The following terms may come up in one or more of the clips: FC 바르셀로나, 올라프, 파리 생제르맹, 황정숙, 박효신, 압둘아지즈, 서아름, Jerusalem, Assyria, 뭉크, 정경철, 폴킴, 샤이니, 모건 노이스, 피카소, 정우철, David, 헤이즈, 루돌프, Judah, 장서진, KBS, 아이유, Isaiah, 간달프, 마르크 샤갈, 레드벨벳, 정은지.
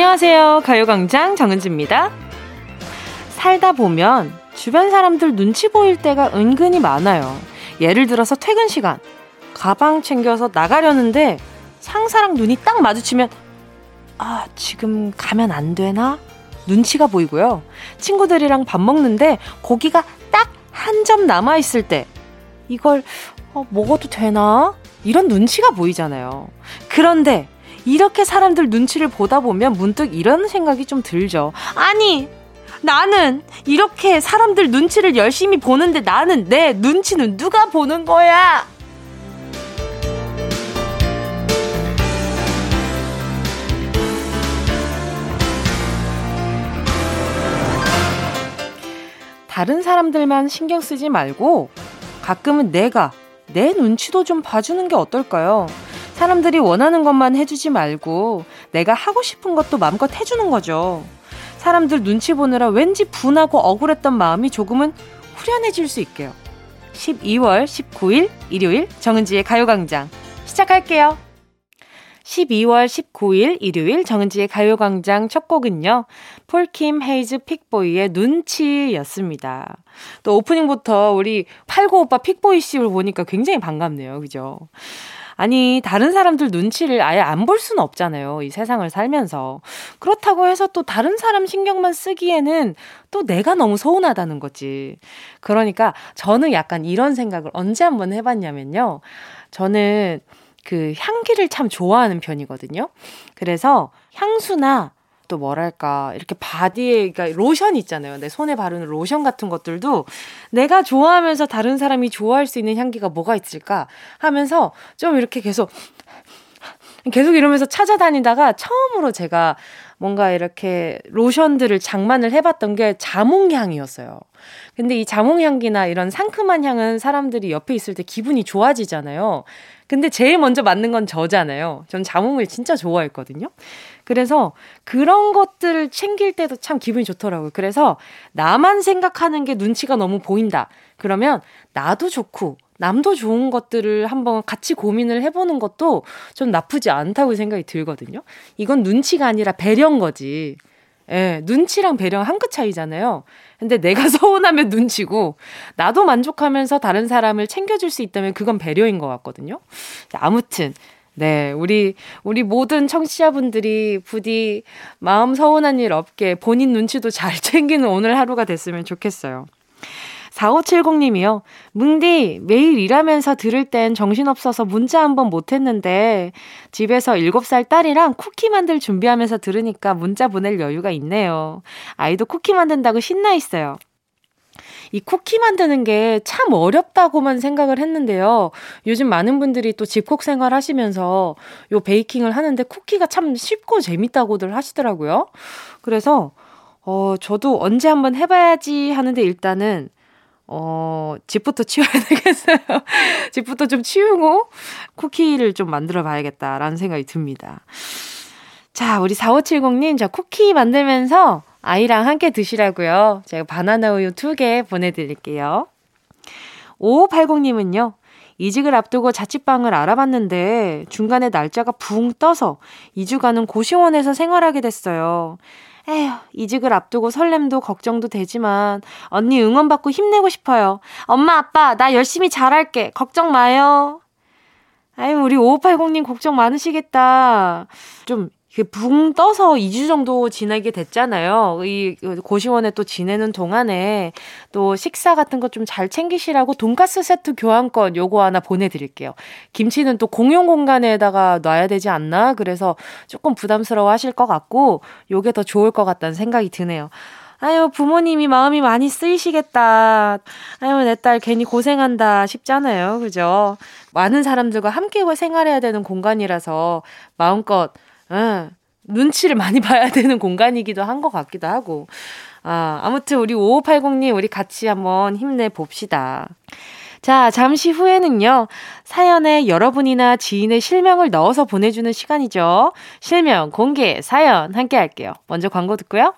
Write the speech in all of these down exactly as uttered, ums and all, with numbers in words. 안녕하세요. 가요광장 정은지입니다. 살다 보면 주변 사람들 눈치 보일 때가 은근히 많아요. 예를 들어서 퇴근 시간, 가방 챙겨서 나가려는데 상사랑 눈이 딱 마주치면 아, 지금 가면 안 되나? 눈치가 보이고요. 친구들이랑 밥 먹는데 고기가 딱 한 점 남아있을 때 이걸 어, 먹어도 되나? 이런 눈치가 보이잖아요. 그런데 이렇게 사람들 눈치를 보다 보면 문득 이런 생각이 좀 들죠. 아니, 나는 이렇게 사람들 눈치를 열심히 보는데 나는 내 눈치는 누가 보는 거야? 다른 사람들만 신경 쓰지 말고 가끔은 내가 내 눈치도 좀 봐주는 게 어떨까요? 사람들이 원하는 것만 해주지 말고 내가 하고 싶은 것도 마음껏 해주는 거죠. 사람들 눈치 보느라 왠지 분하고 억울했던 마음이 조금은 후련해질 수 있게요. 십이월 십구일 일요일 정은지의 가요광장 시작할게요. 십이월 십구일 일요일 정은지의 가요광장 첫 곡은요, 폴킴, 헤이즈, 픽보이의 눈치였습니다. 또 오프닝부터 우리 팔고 오빠 픽보이 씨를 보니까 굉장히 반갑네요. 그죠? 아니, 다른 사람들 눈치를 아예 안 볼 수는 없잖아요. 이 세상을 살면서. 그렇다고 해서 또 다른 사람 신경만 쓰기에는 또 내가 너무 서운하다는 거지. 그러니까 저는 약간 이런 생각을 언제 한번 해봤냐면요, 저는 그 향기를 참 좋아하는 편이거든요. 그래서 향수나 또 뭐랄까 이렇게 바디에, 그러니까 로션 있잖아요. 내 손에 바르는 로션 같은 것들도 내가 좋아하면서 다른 사람이 좋아할 수 있는 향기가 뭐가 있을까 하면서 좀 이렇게 계속 계속 이러면서 찾아다니다가 처음으로 제가 뭔가 이렇게 로션들을 장만을 해봤던 게 자몽향이었어요. 근데 이 자몽향기나 이런 상큼한 향은 사람들이 옆에 있을 때 기분이 좋아지잖아요. 근데 제일 먼저 맞는 건 저잖아요. 전 자몽을 진짜 좋아했거든요. 그래서 그런 것들을 챙길 때도 참 기분이 좋더라고요. 그래서 나만 생각하는 게 눈치가 너무 보인다. 그러면 나도 좋고 남도 좋은 것들을 한번 같이 고민을 해보는 것도 좀 나쁘지 않다고 생각이 들거든요. 이건 눈치가 아니라 배려인 거지. 예, 눈치랑 배려 한 끗 차이잖아요. 근데 내가 서운하면 눈치고 나도 만족하면서 다른 사람을 챙겨줄 수 있다면 그건 배려인 것 같거든요. 아무튼 네, 우리 우리 모든 청취자분들이 부디 마음 서운한 일 없게 본인 눈치도 잘 챙기는 오늘 하루가 됐으면 좋겠어요. 사오칠공님이요. 뭉디, 매일 일하면서 들을 땐 정신없어서 문자 한번 못했는데 집에서 일곱 살 딸이랑 쿠키 만들 준비하면서 들으니까 문자 보낼 여유가 있네요. 아이도 쿠키 만든다고 신나 있어요. 이 쿠키 만드는 게 참 어렵다고만 생각을 했는데요. 요즘 많은 분들이 또 집콕 생활 하시면서 요 베이킹을 하는데 쿠키가 참 쉽고 재밌다고들 하시더라고요. 그래서 어, 저도 언제 한번 해봐야지 하는데 일단은 어, 집부터 치워야 되겠어요. 집부터 좀 치우고 쿠키를 좀 만들어 봐야겠다라는 생각이 듭니다. 자, 우리 사오칠공님, 자, 쿠키 만들면서 아이랑 함께 드시라고요. 제가 바나나 우유 두 개 보내드릴게요. 오오팔공님은요. 이직을 앞두고 자취방을 알아봤는데 중간에 날짜가 붕 떠서 이 주간은 고시원에서 생활하게 됐어요. 에휴, 이직을 앞두고 설렘도 걱정도 되지만 언니 응원받고 힘내고 싶어요. 엄마, 아빠, 나 열심히 잘할게. 걱정 마요. 아유, 우리 오오팔공님 걱정 많으시겠다. 좀 붕 떠서 이 주 정도 지내게 됐잖아요. 이 고시원에 또 지내는 동안에 또 식사 같은 거 좀 잘 챙기시라고 돈가스 세트 교환권 요거 하나 보내드릴게요. 김치는 또 공용 공간에다가 놔야 되지 않나? 그래서 조금 부담스러워 하실 것 같고 요게 더 좋을 것 같다는 생각이 드네요. 아유, 부모님이 마음이 많이 쓰이시겠다. 아유, 내 딸 괜히 고생한다 싶잖아요. 그죠? 많은 사람들과 함께 생활해야 되는 공간이라서 마음껏 응, 눈치를 많이 봐야 되는 공간이기도 한 것 같기도 하고. 아, 아무튼 우리 오오팔공님, 우리 같이 한번 힘내봅시다. 자, 잠시 후에는요, 사연에 여러분이나 지인의 실명을 넣어서 보내주는 시간이죠. 실명, 공개, 사연 함께 할게요. 먼저 광고 듣고요.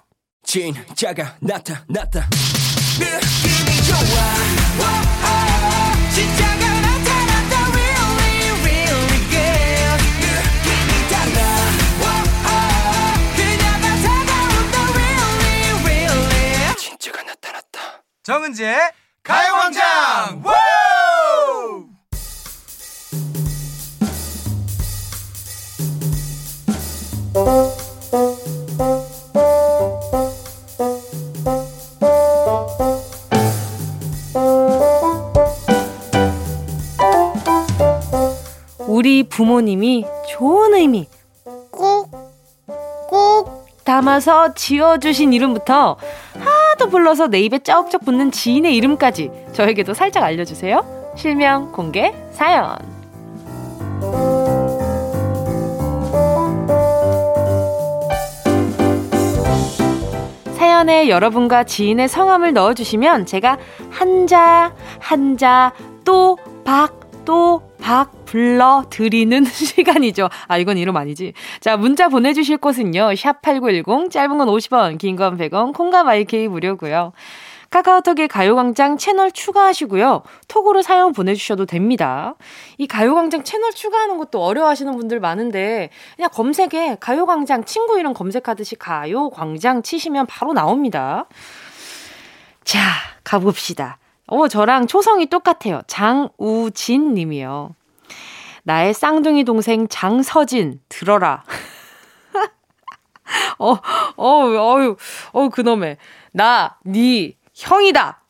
진짜가 나타났다. 느낌이 좋아. 오오, 진짜가 그냥 정은지의 가요광장. 우리 부모님이 좋은 의미 꼭 꼭 담아서 지어주신 이름부터 하도 불러서 내 입에 쩍쩍 붙는 지인의 이름까지 저에게도 살짝 알려주세요. 실명 공개 사연. 사연에 여러분과 지인의 성함을 넣어주시면 제가 한자 한자 또 박 또 박 불러드리는 시간이죠. 아, 이건 이름 아니지. 자, 문자 보내주실 곳은요. 샵팔구일공, 짧은 건 오십 원, 긴 건 백 원, 콩과 마이케이 무료고요. 카카오톡에 가요광장 채널 추가하시고요. 톡으로 사연 보내주셔도 됩니다. 이 가요광장 채널 추가하는 것도 어려워하시는 분들 많은데 그냥 검색에 가요광장 친구 이름 검색하듯이 가요광장 치시면 바로 나옵니다. 자, 가봅시다. 어, 저랑 초성이 똑같아요. 장우진 님이요. 나의 쌍둥이 동생 장서진 들어라. 어, 어우, 어우, 어우, 그놈의 나, 니 형이다.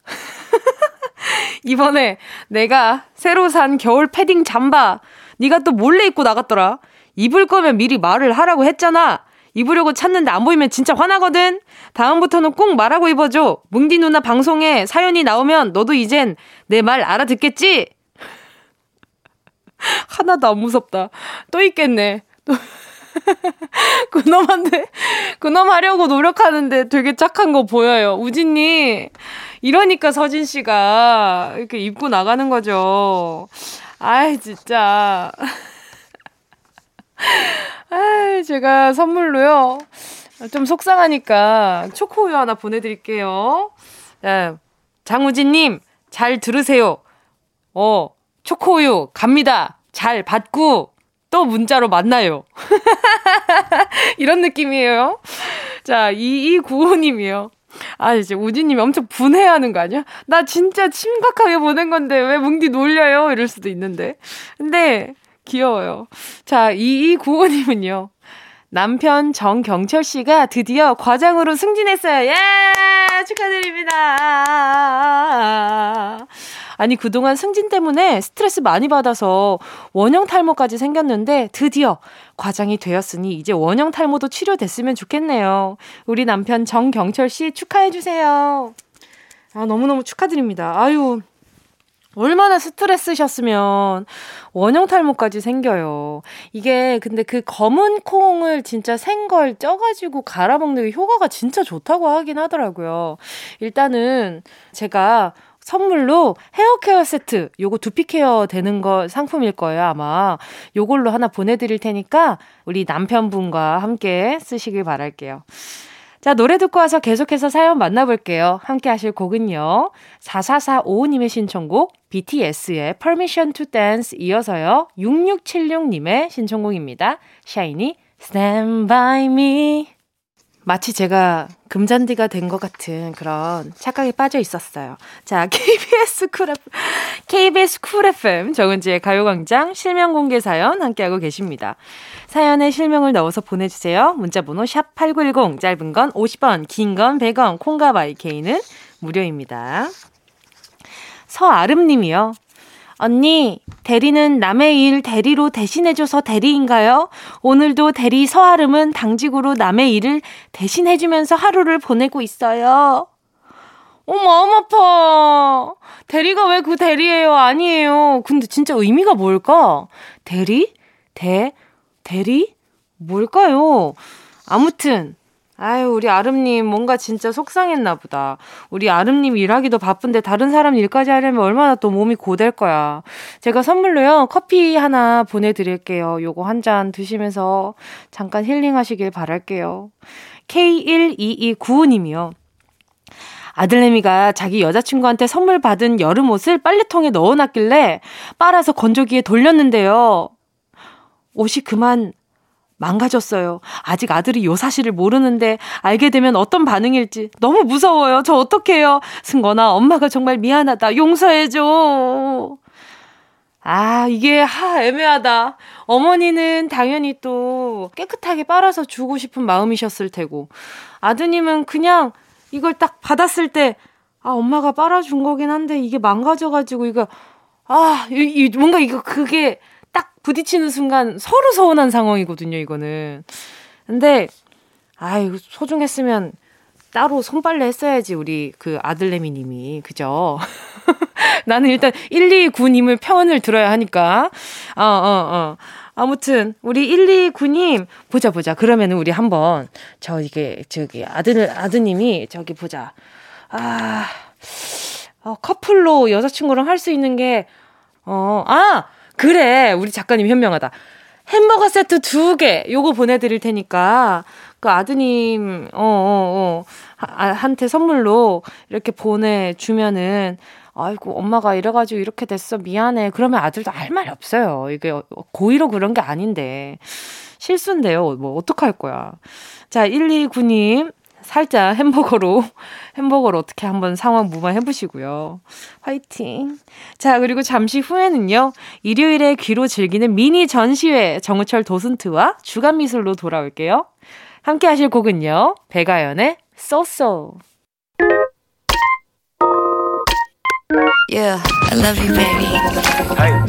이번에 내가 새로 산 겨울 패딩 잠바 니가 또 몰래 입고 나갔더라. 입을 거면 미리 말을 하라고 했잖아. 입으려고 찾는데 안 보이면 진짜 화나거든. 다음부터는 꼭 말하고 입어줘. 뭉디 누나 방송에 사연이 나오면 너도 이젠 내 말 알아듣겠지? 하나도 안 무섭다. 또 있겠네. 또. 그놈한테, 그놈 하려고 노력하는데 되게 착한 거 보여요. 우진님, 이러니까 서진씨가 이렇게 입고 나가는 거죠. 아이, 진짜. 아이, 제가 선물로요. 좀 속상하니까 초코우유 하나 보내드릴게요. 자, 장우진님, 잘 들으세요. 어. 초코우유 갑니다. 잘 받고 또 문자로 만나요. 이런 느낌이에요. 자, 이이구오님이요. 아, 이제 우진님이 엄청 분해하는 거 아니야? 나 진짜 심각하게 보낸 건데 왜 뭉디 놀려요? 이럴 수도 있는데. 근데 귀여워요. 자, 이이구오님은요. 남편 정경철 씨가 드디어 과장으로 승진했어요. 예! 축하드립니다. 아니, 그동안 승진 때문에 스트레스 많이 받아서 원형 탈모까지 생겼는데 드디어 과장이 되었으니 이제 원형 탈모도 치료됐으면 좋겠네요. 우리 남편 정경철 씨 축하해 주세요. 아, 너무너무 축하드립니다. 아유, 얼마나 스트레스셨으면 원형 탈모까지 생겨요. 이게 근데 그 검은 콩을 진짜 생걸 쪄가지고 갈아먹는 게 효과가 진짜 좋다고 하긴 하더라고요. 일단은 제가 선물로 헤어 케어 세트, 요거 두피 케어 되는 거 상품일 거예요, 아마. 요걸로 하나 보내드릴 테니까 우리 남편분과 함께 쓰시길 바랄게요. 자, 노래 듣고 와서 계속해서 사연 만나볼게요. 함께 하실 곡은요. 사사사오오님의 신청곡, 비티에스의 Permission to Dance 이어서요. 육육칠육님의 신청곡입니다. 샤이니, Stand by me. 마치 제가 금잔디가 된 것 같은 그런 착각에 빠져 있었어요. 자, 케이비에스 쿨 에프엠, 케이비에스 쿨 에프엠 정은지의 가요광장 실명 공개 사연 함께하고 계십니다. 사연에 실명을 넣어서 보내주세요. 문자번호 샵팔구일공, 짧은 건 오십 원, 긴 건 백 원, 콩과 마이케이는 무료입니다. 서아름님이요. 언니, 대리는 남의 일 대리로 대신해줘서 대리인가요? 오늘도 대리 서아름은 당직으로 남의 일을 대신해주면서 하루를 보내고 있어요. 어, 마음 아파. 대리가 왜 그 대리예요? 아니에요. 근데 진짜 의미가 뭘까? 대리? 대? 대리? 뭘까요? 아무튼. 아유, 우리 아름님 뭔가 진짜 속상했나 보다. 우리 아름님 일하기도 바쁜데 다른 사람 일까지 하려면 얼마나 또 몸이 고될 거야. 제가 선물로요, 커피 하나 보내드릴게요. 요거 한 잔 드시면서 잠깐 힐링하시길 바랄게요. 케이 일이이구오님이요. 아들내미가 자기 여자친구한테 선물 받은 여름 옷을 빨래통에 넣어놨길래 빨아서 건조기에 돌렸는데요. 옷이 그만 망가졌어요. 아직 아들이 요 사실을 모르는데 알게 되면 어떤 반응일지 너무 무서워요. 저 어떡해요. 승건아, 엄마가 정말 미안하다. 용서해줘. 아, 이게 하 애매하다. 어머니는 당연히 또 깨끗하게 빨아서 주고 싶은 마음이셨을 테고, 아드님은 그냥 이걸 딱 받았을 때 아, 엄마가 빨아준 거긴 한데 이게 망가져가지고 이거 아, 이, 이, 뭔가 이거 그게 딱 부딪히는 순간 서로 서운한 상황이거든요, 이거는. 근데 아유, 소중했으면 따로 손빨래 했어야지, 우리 그 아들내미님이. 그죠? 나는 일단 일이구 님을 평언을 들어야 하니까. 어, 어, 어. 아무튼 우리 일이구 님 보자 보자. 그러면은 우리 한번 저 이게 저기 아들 아드님이 저기 보자. 아. 어, 커플로 여자친구랑 할 수 있는 게 어, 아, 그래. 우리 작가님 현명하다. 햄버거 세트 두 개 요거 보내 드릴 테니까 그 아드님 어, 어, 어 한테 선물로 이렇게 보내 주면은 아이고, 엄마가 이래가지고 이렇게 됐어. 미안해. 그러면 아들도 할 말이 없어요. 이게 고의로 그런 게 아닌데. 실수인데요. 뭐, 어떡할 거야. 자, 일이구 님. 살짝 햄버거로, 햄버거로 어떻게 한번 상황 무마해보시고요. 화이팅. 자, 그리고 잠시 후에는요. 일요일에 귀로 즐기는 미니 전시회 정우철 도슨트와 주간미술로 돌아올게요. 함께 하실 곡은요. 백아연의 쏘쏘. Yeah, I love you, baby.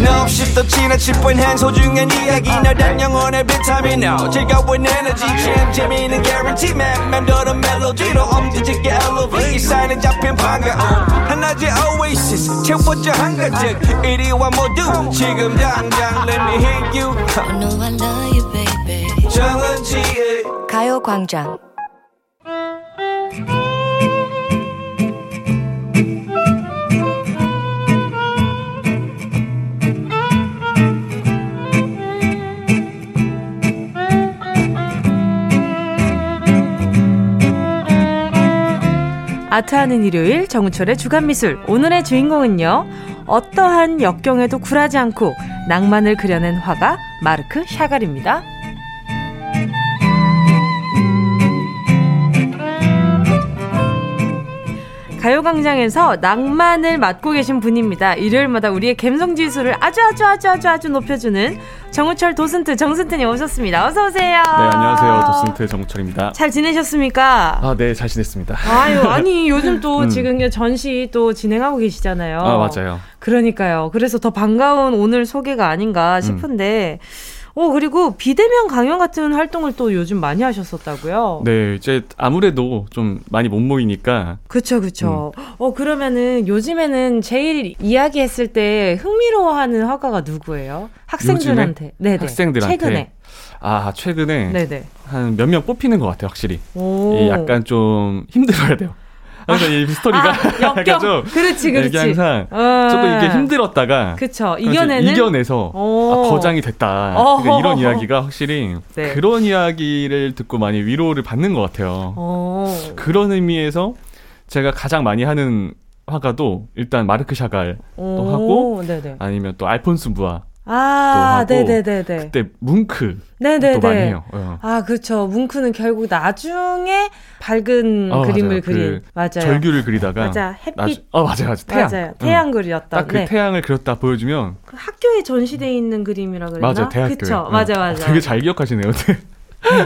No, shift the china chip when hands hold you and yagi. Now, that young on every time you know. Check out with energy, jam, Jimmy, and guarantee, man. Man, do the melody, the home, did you get elevated? Sign it up in Panga. Another oasis, check what your hunger did. eighty-one more doom, chick em down, down, let me hit you. I know I love you, baby. 정은지, 가요광장. 아트하는 일요일 정우철의 주간미술. 오늘의 주인공은요, 어떠한 역경에도 굴하지 않고 낭만을 그려낸 화가 마르크 샤갈입니다. 가요광장에서 낭만을 맡고 계신 분입니다. 일요일마다 우리의 감성지수를 아주 아주 아주 아주 아주 높여주는 정우철 도슨트, 정슨트님 오셨습니다. 어서오세요. 네, 안녕하세요. 도슨트 정우철입니다. 잘 지내셨습니까? 아, 네, 잘 지냈습니다. 아유, 아니, 요즘 또 음. 지금 전시 또 진행하고 계시잖아요. 아, 맞아요. 그러니까요. 그래서 더 반가운 오늘 소개가 아닌가 싶은데, 음. 오, 그리고 비대면 강연 같은 활동을 또 요즘 많이 하셨었다고요? 네, 이제 아무래도 좀 많이 못 모이니까. 그쵸, 그쵸. 음. 어, 그러면은 요즘에는 제일 이야기했을 때 흥미로워하는 화가가 누구예요? 학생들한테. 네네. 학생들한테. 최근에. 아, 최근에. 네네. 한 몇 명 뽑히는 것 같아요, 확실히. 오. 예, 약간 좀 힘들어야 돼요. 항상 이 스토리가 아, 약간 좀 그렇지, 그렇지. 이게 항상 아, 조금 이게 힘들었다가 그쵸, 이겨내는? 이겨내서 아, 거장이 됐다. 그러니까 이런 이야기가 확실히 네. 그런 이야기를 듣고 많이 위로를 받는 것 같아요. 오. 그런 의미에서 제가 가장 많이 하는 화가도 일단 마르크 샤갈 또 하고 네네. 아니면 또 알폰스 무아 아, 네네네네. 그때 뭉크. 네네네. 또 많이 해요. 어. 아, 그렇죠. 뭉크는 결국 나중에 밝은 어, 그림을 맞아요. 그린. 그 맞아요. 절규를 그리다가. 맞아. 햇빛. 나주, 어, 맞아요. 맞아요. 태양. 맞아요. 태양 응. 그렸다. 딱 그 네. 태양을 그렸다 보여주면. 그 학교에 전시되어 있는 그림이라 그랬나? 맞아요. 대학교에. 그쵸. 응. 맞아, 맞아. 되게 잘 기억하시네요.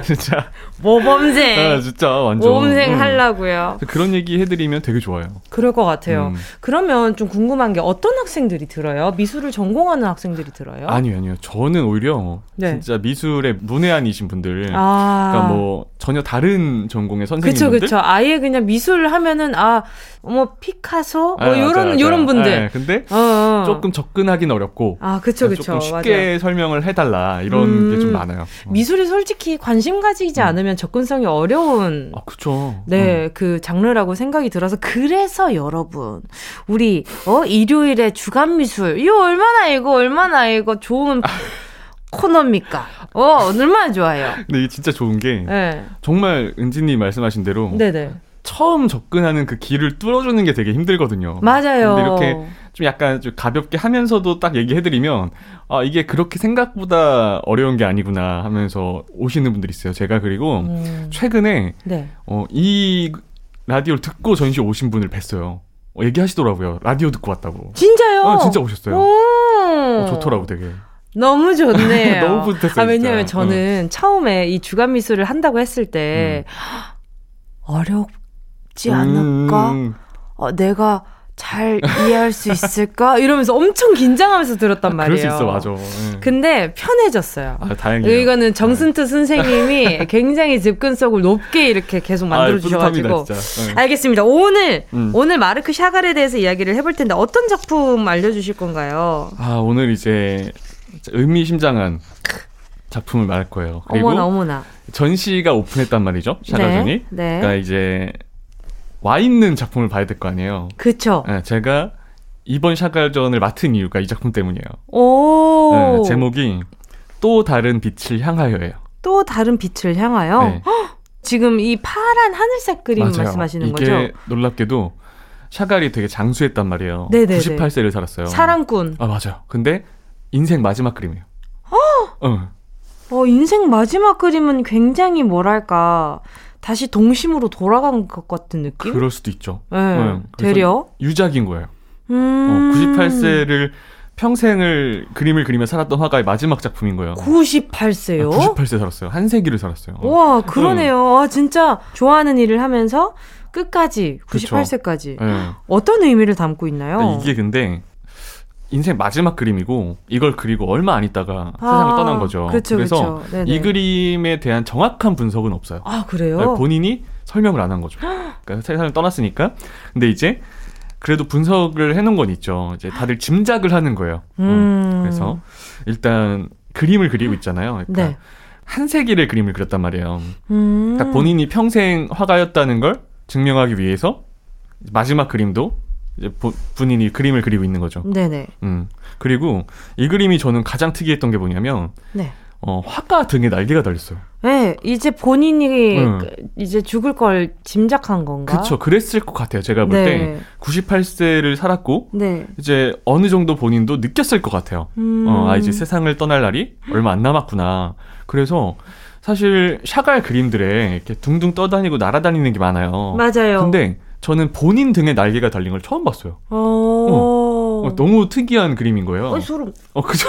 진짜 모범생. 아, 진짜 완전 모범생 음. 하려고요. 그런 얘기 해드리면 되게 좋아요. 그럴 것 같아요. 음. 그러면 좀 궁금한 게 어떤 학생들이 들어요? 미술을 전공하는 학생들이 들어요? 아니요, 아니요. 저는 오히려 네. 진짜 미술의 문외한이신 분들, 아. 그러니까 뭐 전혀 다른 전공의 선생님들, 그렇죠, 그렇죠. 아예 그냥 미술을 하면은 아, 뭐 피카소, 뭐 이런 아, 이런 분들. 아, 근데 어. 조금 접근하기는 어렵고, 아, 그렇죠, 그렇죠. 조금 쉽게 맞아요. 설명을 해달라 이런 음. 게 좀 많아요. 어. 미술이 솔직히 관심 가지지 음. 않으면 접근성이 어려운 아, 그쵸. 네, 음. 그 장르라고 생각이 들어서. 그래서 여러분 우리 어 일요일에 주간미술 이거 얼마나 이거 얼마나 이거 좋은 아. 코너입니까? 어, 얼마나 좋아요. 근데 이게 진짜 좋은 게 네. 정말 은지님 말씀하신 대로 네네. 처음 접근하는 그 길을 뚫어주는 게 되게 힘들거든요. 맞아요. 근데 이렇게 좀 약간 좀 가볍게 하면서도 딱 얘기해드리면 아 이게 그렇게 생각보다 어려운 게 아니구나 하면서 오시는 분들이 있어요. 제가 그리고 음. 최근에 네. 어, 이 라디오를 듣고 전시 오신 분을 뵀어요. 어, 얘기하시더라고요. 라디오 듣고 왔다고. 진짜요? 어, 진짜 오셨어요. 어, 좋더라고 되게. 너무 좋네요. 너무 뿌듯했어요. 아, 왜냐면 저는 어. 처음에 이 주간 미술을 한다고 했을 때 음. 어렵지 않을까? 음. 어, 내가 잘 이해할 수 있을까? 이러면서 엄청 긴장하면서 들었단 말이에요. 그럴 수 있어, 맞아. 네. 근데 편해졌어요. 아, 다행이에요. 이거는 정순트 네. 선생님이 굉장히 접근성을 높게 이렇게 계속 만들어주셔가지고. 아, 네. 알겠습니다. 오늘, 음. 오늘 마르크 샤갈에 대해서 이야기를 해볼 텐데 어떤 작품 알려주실 건가요? 아, 오늘 이제 의미심장한 작품을 말할 거예요. 그리고 어머나 어머나. 전시가 오픈했단 말이죠. 샤가전이. 네, 네. 그러니까 이제 와 있는 작품을 봐야 될 거 아니에요. 그렇죠. 네, 제가 이번 샤갈전을 맡은 이유가 이 작품 때문이에요. 오. 네, 제목이 또 다른 빛을 향하여예요. 또 다른 빛을 향하여. 네. 지금 이 파란 하늘색 그림 맞아요. 말씀하시는 이게 거죠? 이게 놀랍게도 샤갈이 되게 장수했단 말이에요. 네네네. 구십팔 세를 살았어요. 사랑꾼. 아 맞아요. 근데 인생 마지막 그림이에요. 어? 응. 어, 인생 마지막 그림은 굉장히 뭐랄까 다시 동심으로 돌아간 것 같은 느낌? 그럴 수도 있죠. 네. 응. 되려 유작인 거예요. 음... 어, 구십팔 세를 평생을 그림을 그리며 살았던 화가의 마지막 작품인 거예요. 구십팔 세요? 아, 구십팔 세 살았어요. 한 세기를 살았어요. 와 그러네요. 응. 아, 진짜 좋아하는 일을 하면서 끝까지 구십팔 세까지 응. 어떤 의미를 담고 있나요? 이게 근데 인생 마지막 그림이고 이걸 그리고 얼마 안 있다가 아, 세상을 떠난 거죠. 그쵸, 그래서 그쵸. 이 그림에 대한 정확한 분석은 없어요. 아 그래요? 본인이 설명을 안 한 거죠. 그러니까 세상을 떠났으니까. 근데 이제 그래도 분석을 해놓은 건 있죠. 이제 다들 짐작을 하는 거예요. 음. 음, 그래서 일단 그림을 그리고 있잖아요. 그러니까 네. 한 세기를 그림을 그렸단 말이에요. 음. 그러니까 본인이 평생 화가였다는 걸 증명하기 위해서 마지막 그림도 이제 본인이 그림을 그리고 있는 거죠. 네네. 음. 그리고 이 그림이 저는 가장 특이했던 게 뭐냐면, 네. 어, 화가 등에 날개가 달렸어요. 네, 이제 본인이 음. 이제 죽을 걸 짐작한 건가? 그렇죠. 그랬을 것 같아요. 제가 볼 때 네. 구십팔 세를 살았고, 네. 이제 어느 정도 본인도 느꼈을 것 같아요. 음. 어, 아, 이제 세상을 떠날 날이 얼마 안 남았구나. 그래서 사실 샤갈 그림들에 이렇게 둥둥 떠다니고 날아다니는 게 많아요. 맞아요. 근데 저는 본인 등에 날개가 달린 걸 처음 봤어요. 어... 어, 너무 특이한 그림인 거예요. 어, 소름. 어, 그죠.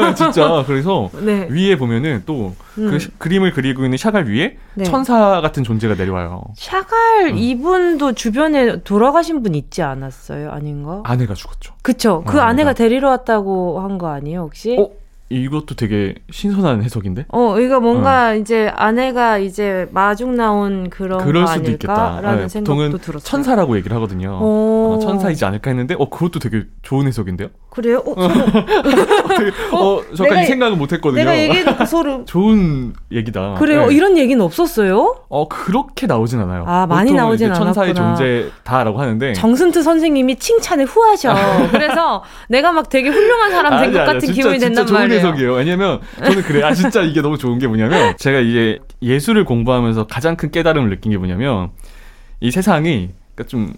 네, 진짜. 그래서 네. 위에 보면은 또 음. 그 그림을 그리고 있는 샤갈 위에 네. 천사 같은 존재가 내려와요. 샤갈 음. 이분도 주변에 돌아가신 분 있지 않았어요? 아닌가? 아내가 죽었죠. 그쵸. 그 어, 아내가 네. 데리러 왔다고 한 거 아니에요, 혹시? 어? 이것도 되게 신선한 해석인데? 어, 이거 뭔가 어. 이제 아내가 이제 마중 나온 그런 그럴 거 수도 아닐까? 라는 네, 생각도 들었어요. 천사라고 얘기를 하거든요. 어, 천사이지 않을까 했는데 어 그것도 되게 좋은 해석인데요? 그래요? 어, 소름. 되게, 어, 어, 잠깐 이 생각은 못했거든요. 내가 얘기해도 소름. 좋은 얘기다. 그래요? 네. 이런 얘기는 없었어요? 어, 그렇게 나오진 않아요. 아, 많이 나오진 않았구나. 천사의 존재다라고 하는데 정순트 선생님이 칭찬에 후하셔. 그래서 내가 막 되게 훌륭한 사람 된 것 같은 진짜, 기분이 진짜 된단 말이에요. 해석이에요. 왜냐면 저는 그래. 아 진짜 이게 너무 좋은 게 뭐냐면 제가 이제 예술을 공부하면서 가장 큰 깨달음을 느낀 게 뭐냐면 이 세상이 그러니까 좀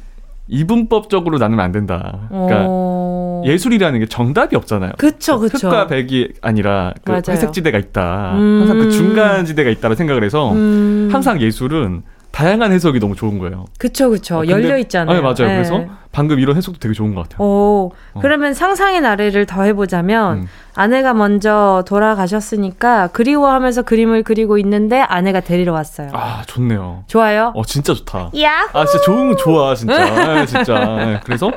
이분법적으로 나누면 안 된다. 그러니까 오... 예술이라는 게 정답이 없잖아요. 그렇죠, 그렇죠. 흑과 백이 아니라 그 회색 지대가 있다. 음... 항상 그 중간 지대가 있다라고 생각을 해서 음... 항상 예술은 다양한 해석이 너무 좋은 거예요. 그렇죠, 그렇죠. 어, 열려 있잖아요. 아, 맞아요. 네. 그래서 방금 이런 해석도 되게 좋은 것 같아요. 오, 어. 그러면 상상의 나래를 더해보자면 음. 아내가 먼저 돌아가셨으니까 그리워하면서 그림을 그리고 있는데 아내가 데리러 왔어요. 아, 좋네요. 좋아요? 어, 진짜 좋다. 야호! 아, 진짜 좋은 거 좋아, 진짜. 아, 진짜. 그래서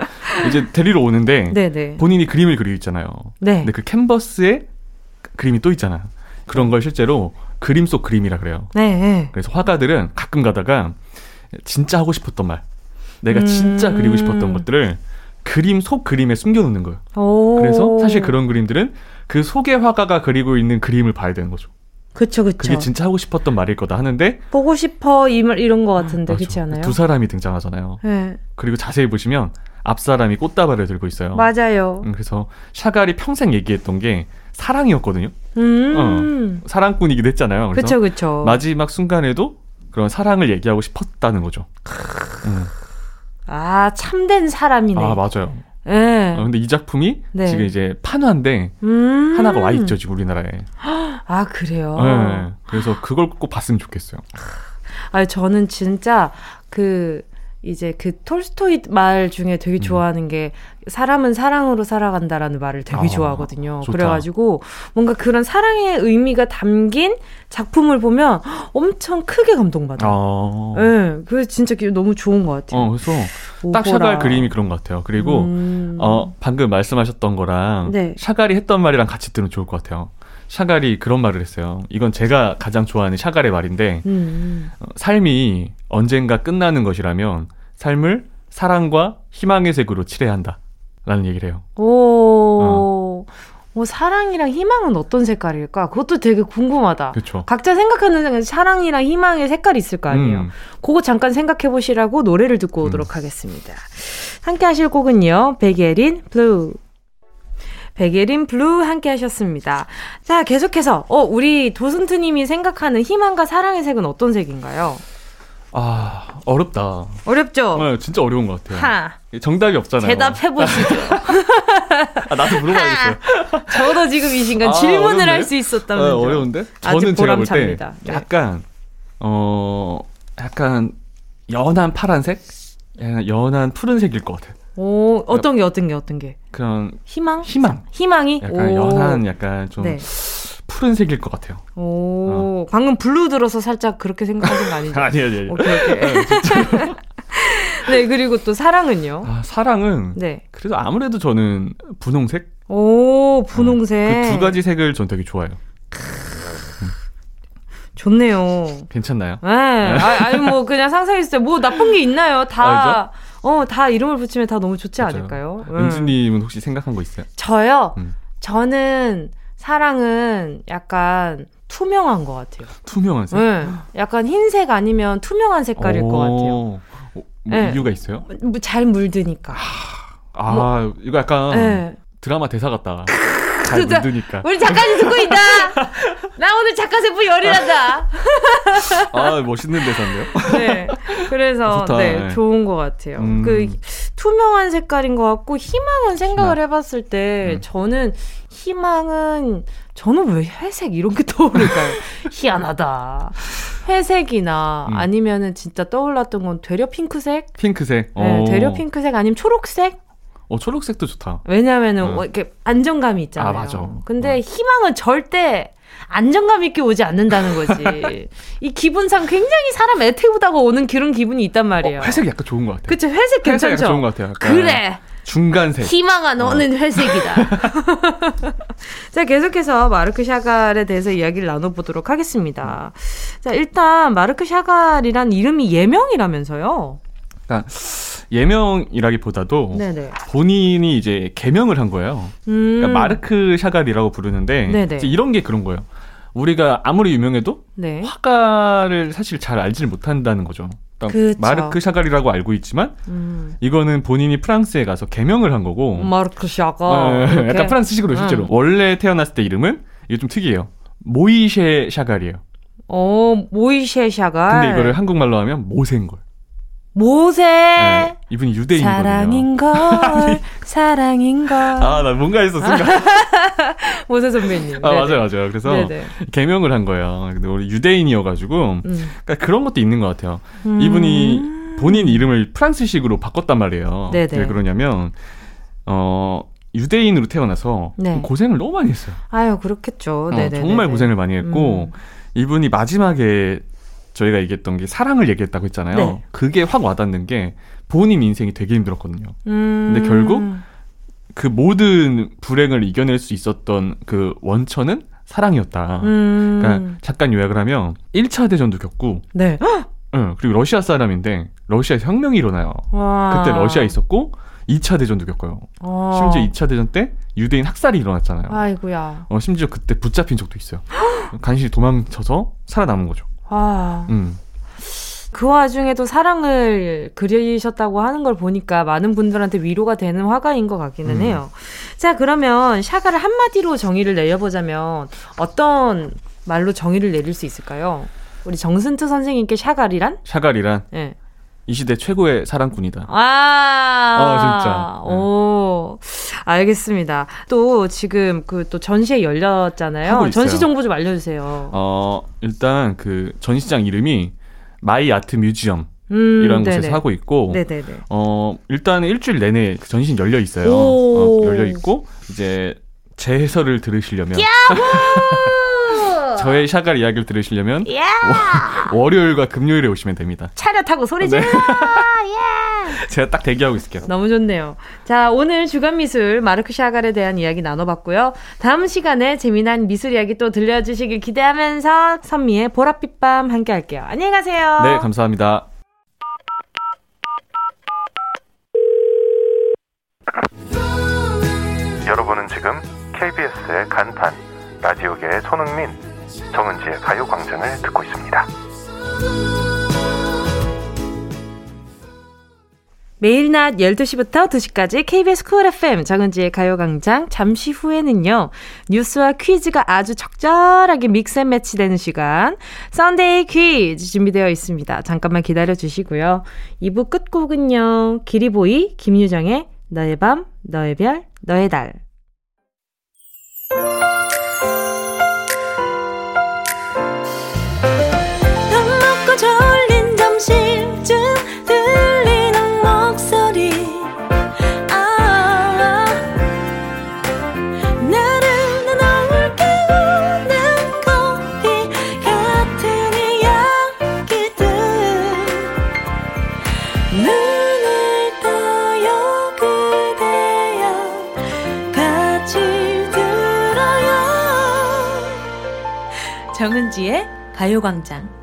이제 데리러 오는데 네네. 본인이 그림을 그리고 있잖아요. 네. 근데 그 캔버스에 그림이 또 있잖아요. 그런 걸 실제로 그림 속 그림이라 그래요. 네, 네. 그래서 화가들은 가끔 가다가 진짜 하고 싶었던 말, 내가 음... 진짜 그리고 싶었던 것들을 그림 속 그림에 숨겨놓는 거예요. 그래서 사실 그런 그림들은 그 속의 화가가 그리고 있는 그림을 봐야 되는 거죠. 그렇죠, 그렇죠. 그게 진짜 하고 싶었던 말일 거다 하는데 보고 싶어 이 말 이런 거 같은데 그렇지 않아요? 두 사람이 등장하잖아요. 네. 그리고 자세히 보시면 앞 사람이 꽃다발을 들고 있어요. 맞아요. 그래서 샤갈이 평생 얘기했던 게 사랑이었거든요. 음. 어, 사랑꾼이기도 했잖아요. 그렇죠, 그렇죠. 마지막 순간에도 그런 사랑을 얘기하고 싶었다는 거죠. 크... 음. 아 참된 사람이네. 아 맞아요. 네. 어, 근데 이 작품이 네. 지금 이제 판화인데 음~ 하나가 와 있죠 지금 우리나라에. 아 그래요. 네. 그래서 그걸 꼭 봤으면 좋겠어요. 아 저는 진짜 그 이제 그 톨스토이 말 중에 되게 좋아하는 음. 게 사람은 사랑으로 살아간다라는 말을 되게 아, 좋아하거든요. 좋다. 그래가지고 뭔가 그런 사랑의 의미가 담긴 작품을 보면 엄청 크게 감동받아요. 아. 네, 그래서 진짜 너무 좋은 것 같아요. 어, 그래서 딱 샤갈 그림이 그런 것 같아요. 그리고 음. 어, 방금 말씀하셨던 거랑 네. 샤갈이 했던 말이랑 같이 들으면 좋을 것 같아요. 샤갈이 그런 말을 했어요. 이건 제가 가장 좋아하는 샤갈의 말인데 음. 어, 삶이 언젠가 끝나는 것이라면 삶을 사랑과 희망의 색으로 칠해야 한다 라는 얘기를 해요. 오, 어. 오 사랑이랑 희망은 어떤 색깔일까? 그것도 되게 궁금하다. 그쵸. 각자 생각하는 사랑이랑 희망의 색깔이 있을 거 아니에요. 음. 그거 잠깐 생각해 보시라고 노래를 듣고 오도록 음. 하겠습니다. 함께 하실 곡은요 백예린 블루. 백예린 블루 함께 하셨습니다. 자, 계속해서 어, 우리 도슨트님이 생각하는 희망과 사랑의 색은 어떤 색인가요? 아, 어렵다. 어렵죠? 네, 진짜 어려운 것 같아요. 하. 정답이 없잖아요. 대답해보시죠. 아, 나도 물어봐야겠어요. 저도 지금 이 순간 아, 질문을 할 수 있었다면서요. 아, 어려운데? 저는 제가 볼 때 약간, 네. 어, 약간 연한 파란색? 연한 푸른색일 것 같아요. 오, 어떤 게, 어떤 게, 어떤 게? 그런. 희망? 희망. 희망이? 약간 오. 연한, 약간 좀. 네. 푸른색일 것 같아요. 오, 어. 방금 블루 들어서 살짝 그렇게 생각하신 거 아니죠? 아니에요, 아니에요. 오케이, 오케이. 진짜요? 네, 그리고 또 사랑은요? 아, 사랑은? 네. 그래도 아무래도 저는 분홍색? 오, 분홍색. 어, 그 두 가지 색을 전 되게 좋아해요. 좋네요. 괜찮나요? 네. 아, 아니, 뭐, 그냥 상상했을 때 뭐 나쁜 게 있나요? 다. 알죠? 어, 다 이름을 붙이면 다 너무 좋지 맞아요. 않을까요? 은지님은 음. 혹시 생각한 거 있어요? 저요? 음. 저는 사랑은 약간 투명한 것 같아요. 투명한 색? 네. 약간 흰색 아니면 투명한 색깔일 것 같아요. 오, 뭐 네. 이유가 있어요? 잘 물드니까. 아, 뭐, 이거 약간 네. 드라마 대사 같다. 잘 물드니까. 우리 작가님 듣고 있다. 나 오늘 작가 세포 열이 난다. 아 멋있는 대사인데요. 네, 그래서 좋다, 네, 네 좋은 것 같아요. 음. 그 투명한 색깔인 것 같고 희망은 생각을 희망. 해봤을 때 음. 저는 희망은 저는 왜 회색 이런 게 떠오를까요? 희한하다. 회색이나 음. 아니면은 진짜 떠올랐던 건 되려 핑크색. 핑크색. 네, 되려 핑크색 아니면 초록색. 어, 초록색도 좋다. 왜냐면은, 어. 어, 이렇게, 안정감이 있잖아요. 아, 맞아. 근데 어. 희망은 절대 안정감 있게 오지 않는다는 거지. 이 기분상 굉장히 사람 애태우다가 오는 그런 기분이 있단 말이에요. 어, 회색이 약간 좋은 것 같아요. 그치, 회색 괜찮죠? 회색 좋은 것 같아요. 그래! 중간색. 희망은 오는 어. 회색이다. 자, 계속해서 마르크 샤갈에 대해서 이야기를 나눠보도록 하겠습니다. 자, 일단, 마르크 샤갈이란 이름이 예명이라면서요? 그러니까 예명이라기보다도 네네. 본인이 이제 개명을 한 거예요. 음. 그러니까 마르크 샤갈이라고 부르는데 이제 이런 게 그런 거예요. 우리가 아무리 유명해도 네. 화가를 사실 잘 알지 못한다는 거죠. 그러니까 마르크 샤갈이라고 알고 있지만 음. 이거는 본인이 프랑스에 가서 개명을 한 거고. 마르크 샤갈. 네, 약간 프랑스식으로 실제로. 음. 원래 태어났을 때 이름은 이게 좀 특이해요. 모이셰 샤갈이에요. 어, 모이셰 샤갈. 근데 이거를 한국말로 하면 모세인 거예요. 모세 네, 이분이 유대인이거든요. 사랑인걸 사랑인걸 아 나 뭔가 했어 순간 모세 선배님 아 네네. 맞아요 맞아요. 그래서 네네. 개명을 한 거예요. 근데 원래 유대인이어가지고 음. 그러니까 그런 것도 있는 것 같아요. 음. 이분이 본인 이름을 프랑스식으로 바꿨단 말이에요. 네네. 왜 그러냐면 어 유대인으로 태어나서 네. 고생을 너무 많이 했어요. 아유 그렇겠죠. 어, 정말 고생을 많이 했고 음. 이분이 마지막에 저희가 얘기했던 게 사랑을 얘기했다고 했잖아요. 네. 그게 확 와닿는 게 본인 인생이 되게 힘들었거든요. 음... 근데 결국 그 모든 불행을 이겨낼 수 있었던 그 원천은 사랑이었다. 음... 그러니까 잠깐 요약을 하면 일 차 대전도 겪고 네. 응, 그리고 러시아 사람인데 러시아에서 혁명이 일어나요. 와... 그때 러시아에 있었고 이 차 대전도 겪어요. 어... 심지어 이 차 대전 때 유대인 학살이 일어났잖아요. 아이고야. 어, 심지어 그때 붙잡힌 적도 있어요. 간신히 도망쳐서 살아남은 거죠. 아, 음. 그 와중에도 사랑을 그리셨다고 하는 걸 보니까 많은 분들한테 위로가 되는 화가인 것 같기는 음. 해요. 자, 그러면 샤갈을 한마디로 정의를 내려보자면 어떤 말로 정의를 내릴 수 있을까요? 우리 정승트 선생님께 샤갈이란? 샤갈이란? 네. 이 시대 최고의 사랑꾼이다. 아, 어, 진짜. 오, 네. 알겠습니다. 또 지금 그 또 전시회 열렸잖아요. 전시 정보 좀 알려주세요. 어, 일단 그 전시장 이름이 마이 아트 뮤지엄. 음, 이런 네네. 곳에서 하고 있고, 네네네. 어, 일단 일주일 내내 그 전신 열려 있어요. 어, 열려 있고, 이제 제 해설을 들으시려면. 저의 샤갈 이야기를 들으시려면 워, 월요일과 금요일에 오시면 됩니다. 차려 타고 소리 질러. 네. 제가 딱 대기하고 있을게요. 너무 좋네요. 자, 오늘 주간 미술 마르크 샤갈에 대한 이야기 나눠봤고요. 다음 시간에 재미난 미술 이야기 또 들려주시길 기대하면서 선미의 보랏빛 밤 함께할게요. 안녕히 가세요. 네, 감사합니다. 여러분은 지금 케이비에스의 간판 라디오계의 손흥민, 정은지의 가요광장을 듣고 있습니다. 매일 낮 열두 시부터 두 시까지 케이비에스 쿨 에프엠 정은지의 가요광장. 잠시 후에는요, 뉴스와 퀴즈가 아주 적절하게 믹스앤매치되는 시간 썬데이 퀴즈 준비되어 있습니다. 잠깐만 기다려주시고요. 이 부 끝곡은요, 기리보이 김유정의 너의 밤, 너의 별, 너의 달. 밥 먹고 졸린 점심쯤 들리는 목소리, 아, 나른한 어울 깨우는 커피 같은 이야기들, 눈을 떠요 그대여 같이 들어요. 정은지의 가요광장.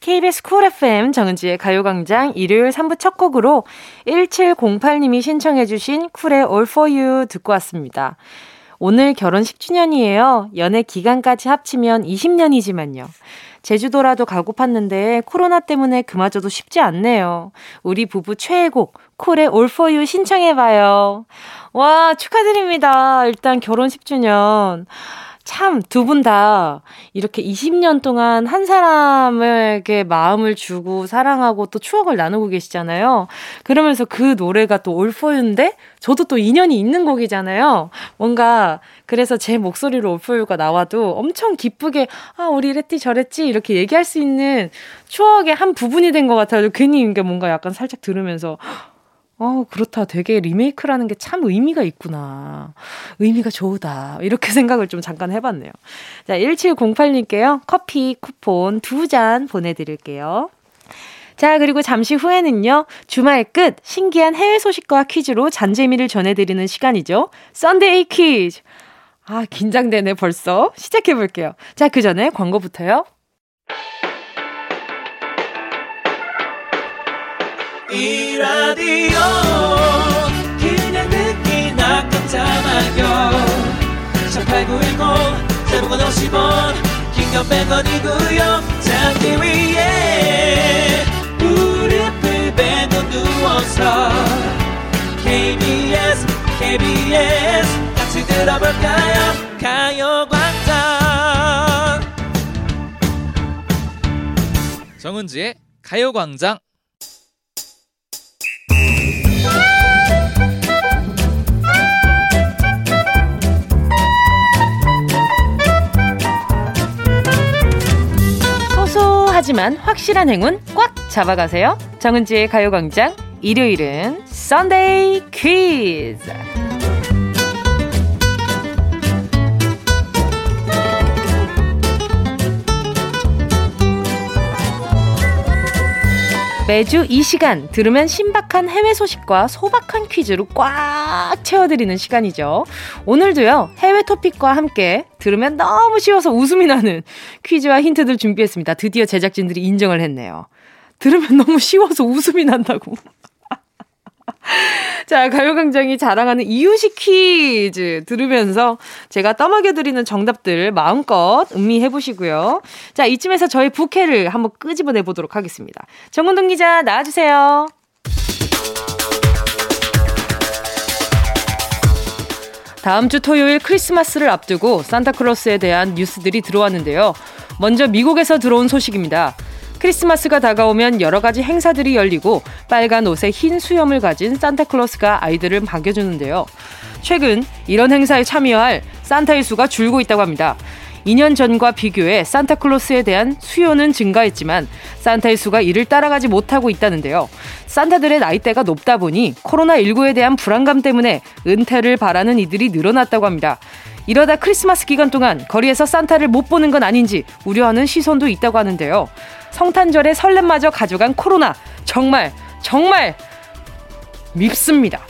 케이비에스 쿨 에프엠 정은지의 가요광장 일요일 삼 부 첫 곡으로 천칠백팔 님이 신청해 주신 쿨의 All For You 듣고 왔습니다. 오늘 결혼 십 주년이에요. 연애 기간까지 합치면 이십 년이지만요. 제주도라도 가고 팠는데 코로나 때문에 그마저도 쉽지 않네요. 우리 부부 최애곡 콜의 All For You 신청해봐요. 와, 축하드립니다. 일단 결혼 십 주년. 참, 두 분 다 이렇게 이십 년 동안 한 사람에게 마음을 주고 사랑하고 또 추억을 나누고 계시잖아요. 그러면서 그 노래가 또 All For You인데 저도 또 인연이 있는 곡이잖아요. 뭔가 그래서 제 목소리로 All For You가 나와도 엄청 기쁘게, 아, 우리 이랬지 저랬지 이렇게 얘기할 수 있는 추억의 한 부분이 된 것 같아요. 괜히 이게 뭔가 약간 살짝 들으면서 어, 그렇다. 되게 리메이크라는 게 참 의미가 있구나. 의미가 좋다. 이렇게 생각을 좀 잠깐 해봤네요. 자, 천칠백팔 님께요. 커피 쿠폰 두 잔 보내드릴게요. 자, 그리고 잠시 후에는요, 주말 끝 신기한 해외 소식과 퀴즈로 잔재미를 전해드리는 시간이죠. 썬데이 퀴즈. 아, 긴장되네 벌써. 시작해볼게요. 자, 그 전에 광고부터요. 이 라디오 그냥 듣기나 깜짝마요 일팔구일공 대목원 오십 원 긴건 백 원이고요 잠기 위에 무릎을 베고 누워서 케이비에스 케이비에스 같이 들어볼까요. 가요광장 정은지의 가요광장. 하지만 확실한 행운 꽉 잡아가세요. 정은지의 가요광장 일요일은 썬데이 퀴즈. 매주 이 시간 들으면 신박한 해외 소식과 소박한 퀴즈로 꽉 채워드리는 시간이죠. 오늘도요, 해외 토픽과 함께 들으면 너무 쉬워서 웃음이 나는 퀴즈와 힌트들 준비했습니다. 드디어 제작진들이 인정을 했네요. 들으면 너무 쉬워서 웃음이 난다고. 자, 가요광장이 자랑하는 이유식 퀴즈 들으면서 제가 떠먹여드리는 정답들 마음껏 음미해보시고요. 자, 이쯤에서 저희 부캐를 한번 끄집어내보도록 하겠습니다. 정은동 기자 나와주세요. 다음 주 토요일 크리스마스를 앞두고 산타클로스에 대한 뉴스들이 들어왔는데요. 먼저 미국에서 들어온 소식입니다. 크리스마스가 다가오면 여러 가지 행사들이 열리고 빨간 옷에 흰 수염을 가진 산타클로스가 아이들을 반겨주는데요. 최근 이런 행사에 참여할 산타의 수가 줄고 있다고 합니다. 이 년 전과 비교해 산타클로스에 대한 수요는 증가했지만 산타의 수가 이를 따라가지 못하고 있다는데요. 산타들의 나이대가 높다 보니 코로나십구에 대한 불안감 때문에 은퇴를 바라는 이들이 늘어났다고 합니다. 이러다 크리스마스 기간 동안 거리에서 산타를 못 보는 건 아닌지 우려하는 시선도 있다고 하는데요. 성탄절에 설렘마저 가져간 코로나, 정말 정말 밉습니다.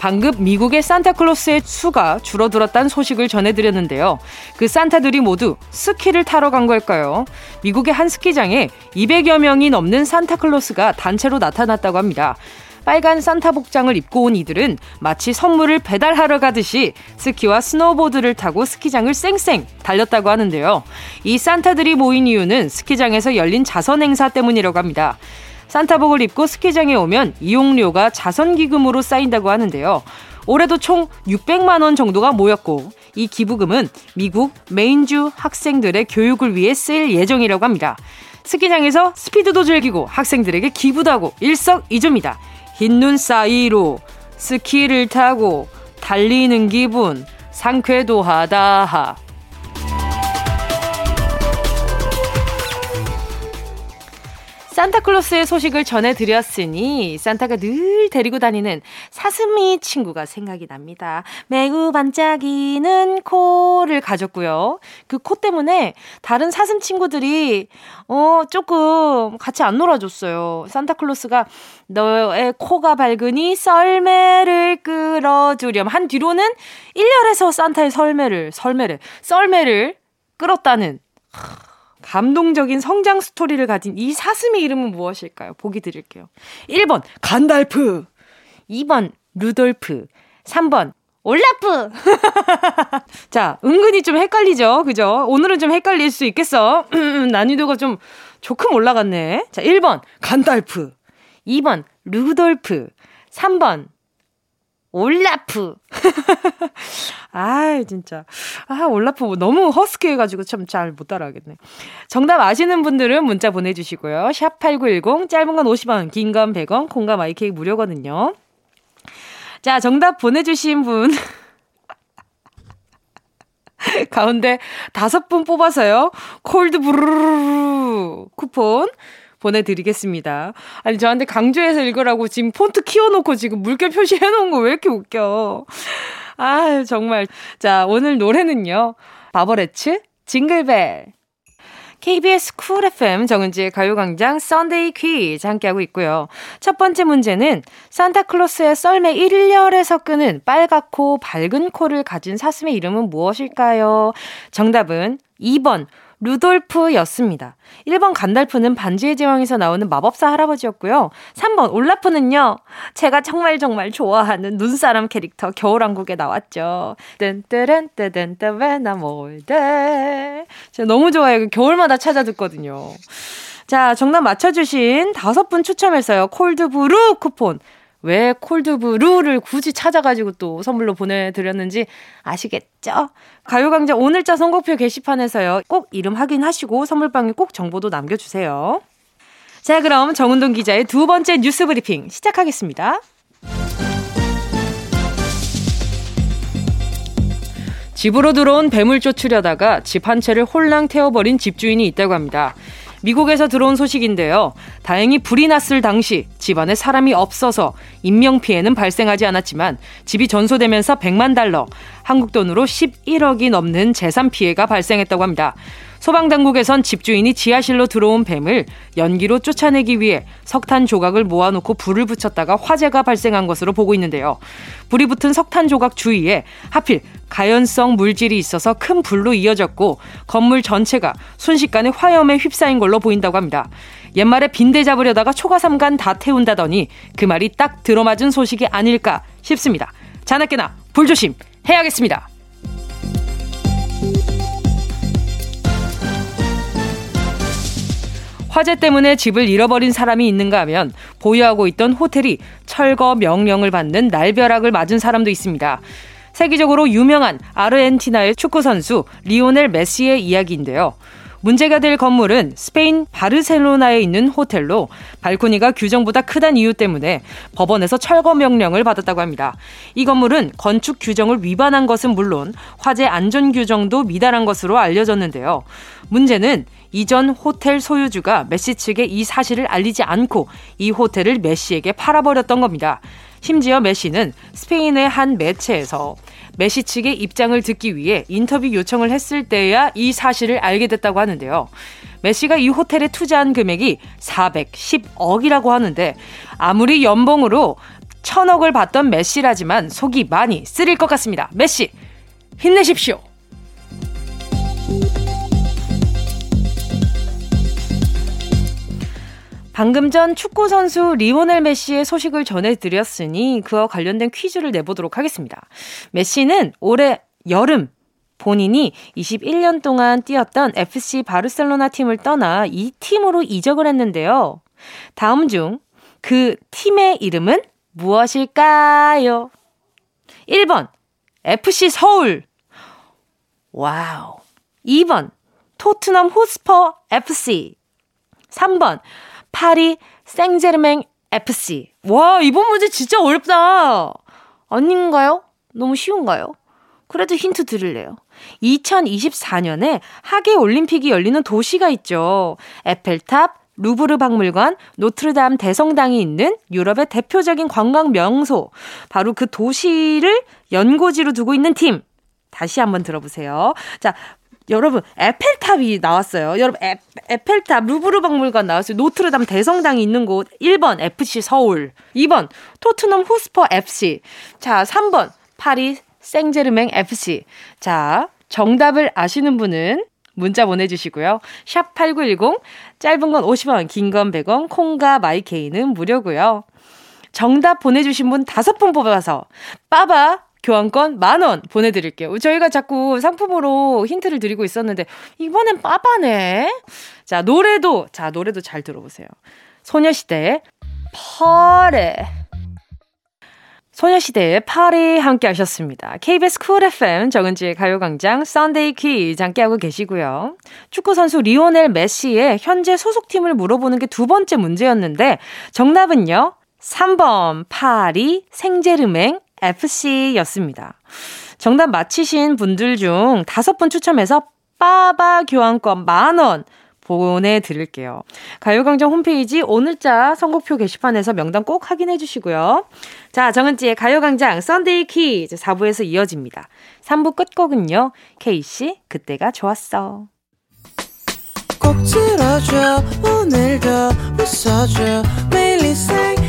방금 미국의 산타클로스의 수가 줄어들었다는 소식을 전해드렸는데요. 그 산타들이 모두 스키를 타러 간 걸까요? 미국의 한 스키장에 이백여 명이 넘는 산타클로스가 단체로 나타났다고 합니다. 빨간 산타 복장을 입고 온 이들은 마치 선물을 배달하러 가듯이 스키와 스노보드를 타고 스키장을 쌩쌩 달렸다고 하는데요. 이 산타들이 모인 이유는 스키장에서 열린 자선 행사 때문이라고 합니다. 산타복을 입고 스키장에 오면 이용료가 자선기금으로 쌓인다고 하는데요. 올해도 총 육백만 원 정도가 모였고 이 기부금은 미국 메인주 학생들의 교육을 위해 쓰일 예정이라고 합니다. 스키장에서 스피드도 즐기고 학생들에게 기부도 하고 일석이조입니다. 흰눈 사이로 스키를 타고 달리는 기분 상쾌도 하다. 산타클로스의 소식을 전해드렸으니 산타가 늘 데리고 다니는 사슴이 친구가 생각이 납니다. 매우 반짝이는 코를 가졌고요. 그 코 때문에 다른 사슴 친구들이 어 조금 같이 안 놀아줬어요. 산타클로스가 너의 코가 밝으니 썰매를 끌어주렴 한 뒤로는 일렬에서 산타의 썰매를 썰매를 썰매를 끌었다는 감동적인 성장 스토리를 가진 이 사슴의 이름은 무엇일까요? 보기 드릴게요. 일 번 간달프, 이 번 루돌프, 삼 번 올라프. 자, 은근히 좀 헷갈리죠? 그죠? 오늘은 좀 헷갈릴 수 있겠어. 난이도가 좀 조금 올라갔네. 자, 일 번 간달프, 이 번 루돌프, 삼 번 올라프. 아 진짜 아 올라프 너무 허스키해가지고 참 잘 못 따라하겠네. 정답 아시는 분들은 문자 보내주시고요. 샵팔구일공 짧은 건 오십 원 긴 건 백 원 공과 마이케이 무료거든요. 자 정답 보내주신 분 가운데 다섯 분 뽑아서요. 콜드 브루루루 쿠폰 보내드리겠습니다. 아니 저한테 강조해서 읽으라고 지금 폰트 키워놓고 지금 물결 표시해놓은 거 왜 이렇게 웃겨. 아 정말. 자 오늘 노래는요. 바버레츠 징글벨. 케이비에스 쿨 에프엠 정은지의 가요광장 썬데이 퀴즈 함께하고 있고요. 첫 번째 문제는 산타클로스의 썰매 일렬에서 끄는 빨갛고 밝은 코를 가진 사슴의 이름은 무엇일까요? 정답은 이 번 루돌프였습니다. 일 번 간달프는 반지의 제왕에서 나오는 마법사 할아버지였고요. 삼 번 올라프는요. 제가 정말 정말 좋아하는 눈사람 캐릭터 겨울왕국에 나왔죠. 뜬뜨른뜨든뜨베나몰데 제가 너무 좋아해요. 겨울마다 찾아 듣거든요. 자, 정답 맞춰주신 다섯 분 추첨해서요. 콜드브루 쿠폰. 왜 콜드브루를 굳이 찾아가지고 또 선물로 보내드렸는지 아시겠죠? 가요강좌 오늘자 선곡표 게시판에서요. 꼭 이름 확인하시고 선물방에 꼭 정보도 남겨주세요. 자 그럼 정은동 기자의 두 번째 뉴스 브리핑 시작하겠습니다. 집으로 들어온 뱀을 쫓으려다가 집 한 채를 홀랑 태워버린 집주인이 있다고 합니다. 미국에서 들어온 소식인데요. 다행히 불이 났을 당시 집안에 사람이 없어서 인명피해는 발생하지 않았지만 집이 전소되면서 백만 달러, 한국 돈으로 십일억이 넘는 재산 피해가 발생했다고 합니다. 소방당국에선 집주인이 지하실로 들어온 뱀을 연기로 쫓아내기 위해 석탄 조각을 모아놓고 불을 붙였다가 화재가 발생한 것으로 보고 있는데요. 불이 붙은 석탄 조각 주위에 하필 가연성 물질이 있어서 큰 불로 이어졌고 건물 전체가 순식간에 화염에 휩싸인 걸로 보인다고 합니다. 옛말에 빈대 잡으려다가 초가삼간 다 태운다더니 그 말이 딱 들어맞은 소식이 아닐까 싶습니다. 자나깨나 불조심 해야겠습니다. 화재 때문에 집을 잃어버린 사람이 있는가 하면 보유하고 있던 호텔이 철거 명령을 받는 날벼락을 맞은 사람도 있습니다. 세계적으로 유명한 아르헨티나의 축구선수 리오넬 메시의 이야기인데요. 문제가 될 건물은 스페인 바르셀로나에 있는 호텔로 발코니가 규정보다 크다는 이유 때문에 법원에서 철거 명령을 받았다고 합니다. 이 건물은 건축 규정을 위반한 것은 물론 화재 안전 규정도 미달한 것으로 알려졌는데요. 문제는 이전 호텔 소유주가 메시 측에 이 사실을 알리지 않고 이 호텔을 메시에게 팔아버렸던 겁니다. 심지어 메시는 스페인의 한 매체에서 메시 측의 입장을 듣기 위해 인터뷰 요청을 했을 때야 이 사실을 알게 됐다고 하는데요. 메시가 이 호텔에 투자한 금액이 사백십억이라고 하는데 아무리 연봉으로 천억을 받던 메시라지만 속이 많이 쓰릴 것 같습니다. 메시, 힘내십시오. 방금 전 축구선수 리오넬 메시의 소식을 전해드렸으니 그와 관련된 퀴즈를 내보도록 하겠습니다. 메시는 올해 여름 본인이 이십일 년 동안 뛰었던 에프씨 바르셀로나 팀을 떠나 이 팀으로 이적을 했는데요. 다음 중 그 팀의 이름은 무엇일까요? 일 번 에프씨 서울, 와우. 이 번 토트넘 호스퍼 에프씨, 삼 번 파리 생제르맹 에프씨. 와, 이번 문제 진짜 어렵다. 아닌가요? 너무 쉬운가요? 그래도 힌트 드릴래요. 이천이십사 년에 하계 올림픽이 열리는 도시가 있죠. 에펠탑, 루브르 박물관, 노트르담 대성당이 있는 유럽의 대표적인 관광 명소. 바로 그 도시를 연고지로 두고 있는 팀. 다시 한번 들어보세요. 자, 여러분, 에펠탑이 나왔어요. 여러분, 에, 에펠탑, 루브르 박물관 나왔어요. 노트르담 대성당이 있는 곳. 일 번 에프씨 서울, 이 번 토트넘 호스퍼 에프씨, 자, 삼 번 파리 생제르맹 에프씨. 자, 정답을 아시는 분은 문자 보내주시고요. 샵팔구일공, 짧은 건 오십 원, 긴 건 백 원, 콩과 마이케이는 무료고요. 정답 보내주신 분 다섯 분 뽑아서 빠바 교환권 만 원 보내드릴게요. 저희가 자꾸 상품으로 힌트를 드리고 있었는데 이번엔 빠바네. 자, 노래도 자 노래도 잘 들어보세요. 소녀시대의 파리. 소녀시대의 파리 함께 하셨습니다. 케이비에스 쿨 에프엠 정은지의 가요광장 썬데이 퀴즈 함께하고 계시고요. 축구선수 리오넬 메시의 현재 소속팀을 물어보는 게 두 번째 문제였는데 정답은요, 삼 번 파리 생제르맹 에프씨였습니다. 정답 맞히신 분들 중 다섯 분 추첨해서 빠바 교환권 만 원 보내드릴게요. 가요광장 홈페이지 오늘자 선곡표 게시판에서 명단 꼭 확인해 주시고요. 자, 정은지의 가요광장 썬데이 퀴즈 사 부에서 이어집니다. 삼 부 끝곡은요, K씨 그때가 좋았어. 꼭 들어줘. 오늘도 웃어줘. 매일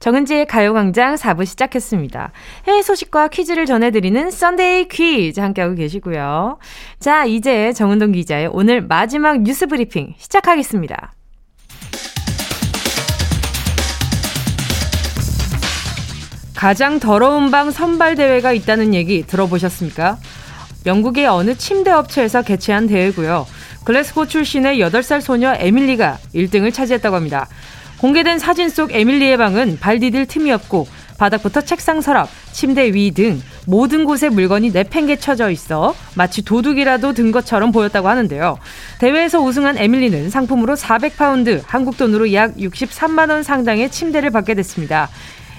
정은지의 가요광장 사 부 시작했습니다. 해외 소식과 퀴즈를 전해드리는 썬데이 퀴즈 함께하고 계시고요. 자, 이제 정은동 기자의 오늘 마지막 뉴스 브리핑 시작하겠습니다. 가장 더러운 방 선발 대회가 있다는 얘기 들어보셨습니까? 영국의 어느 침대 업체에서 개최한 대회고요. 글래스고 출신의 여덟 살 소녀 에밀리가 일 등을 차지했다고 합니다. 공개된 사진 속 에밀리의 방은 발 디딜 틈이 없고 바닥부터 책상 서랍, 침대 위 등 모든 곳에 물건이 내팽개쳐져 있어 마치 도둑이라도 든 것처럼 보였다고 하는데요. 대회에서 우승한 에밀리는 상품으로 사백 파운드, 한국 돈으로 약 육십삼만 원 상당의 침대를 받게 됐습니다.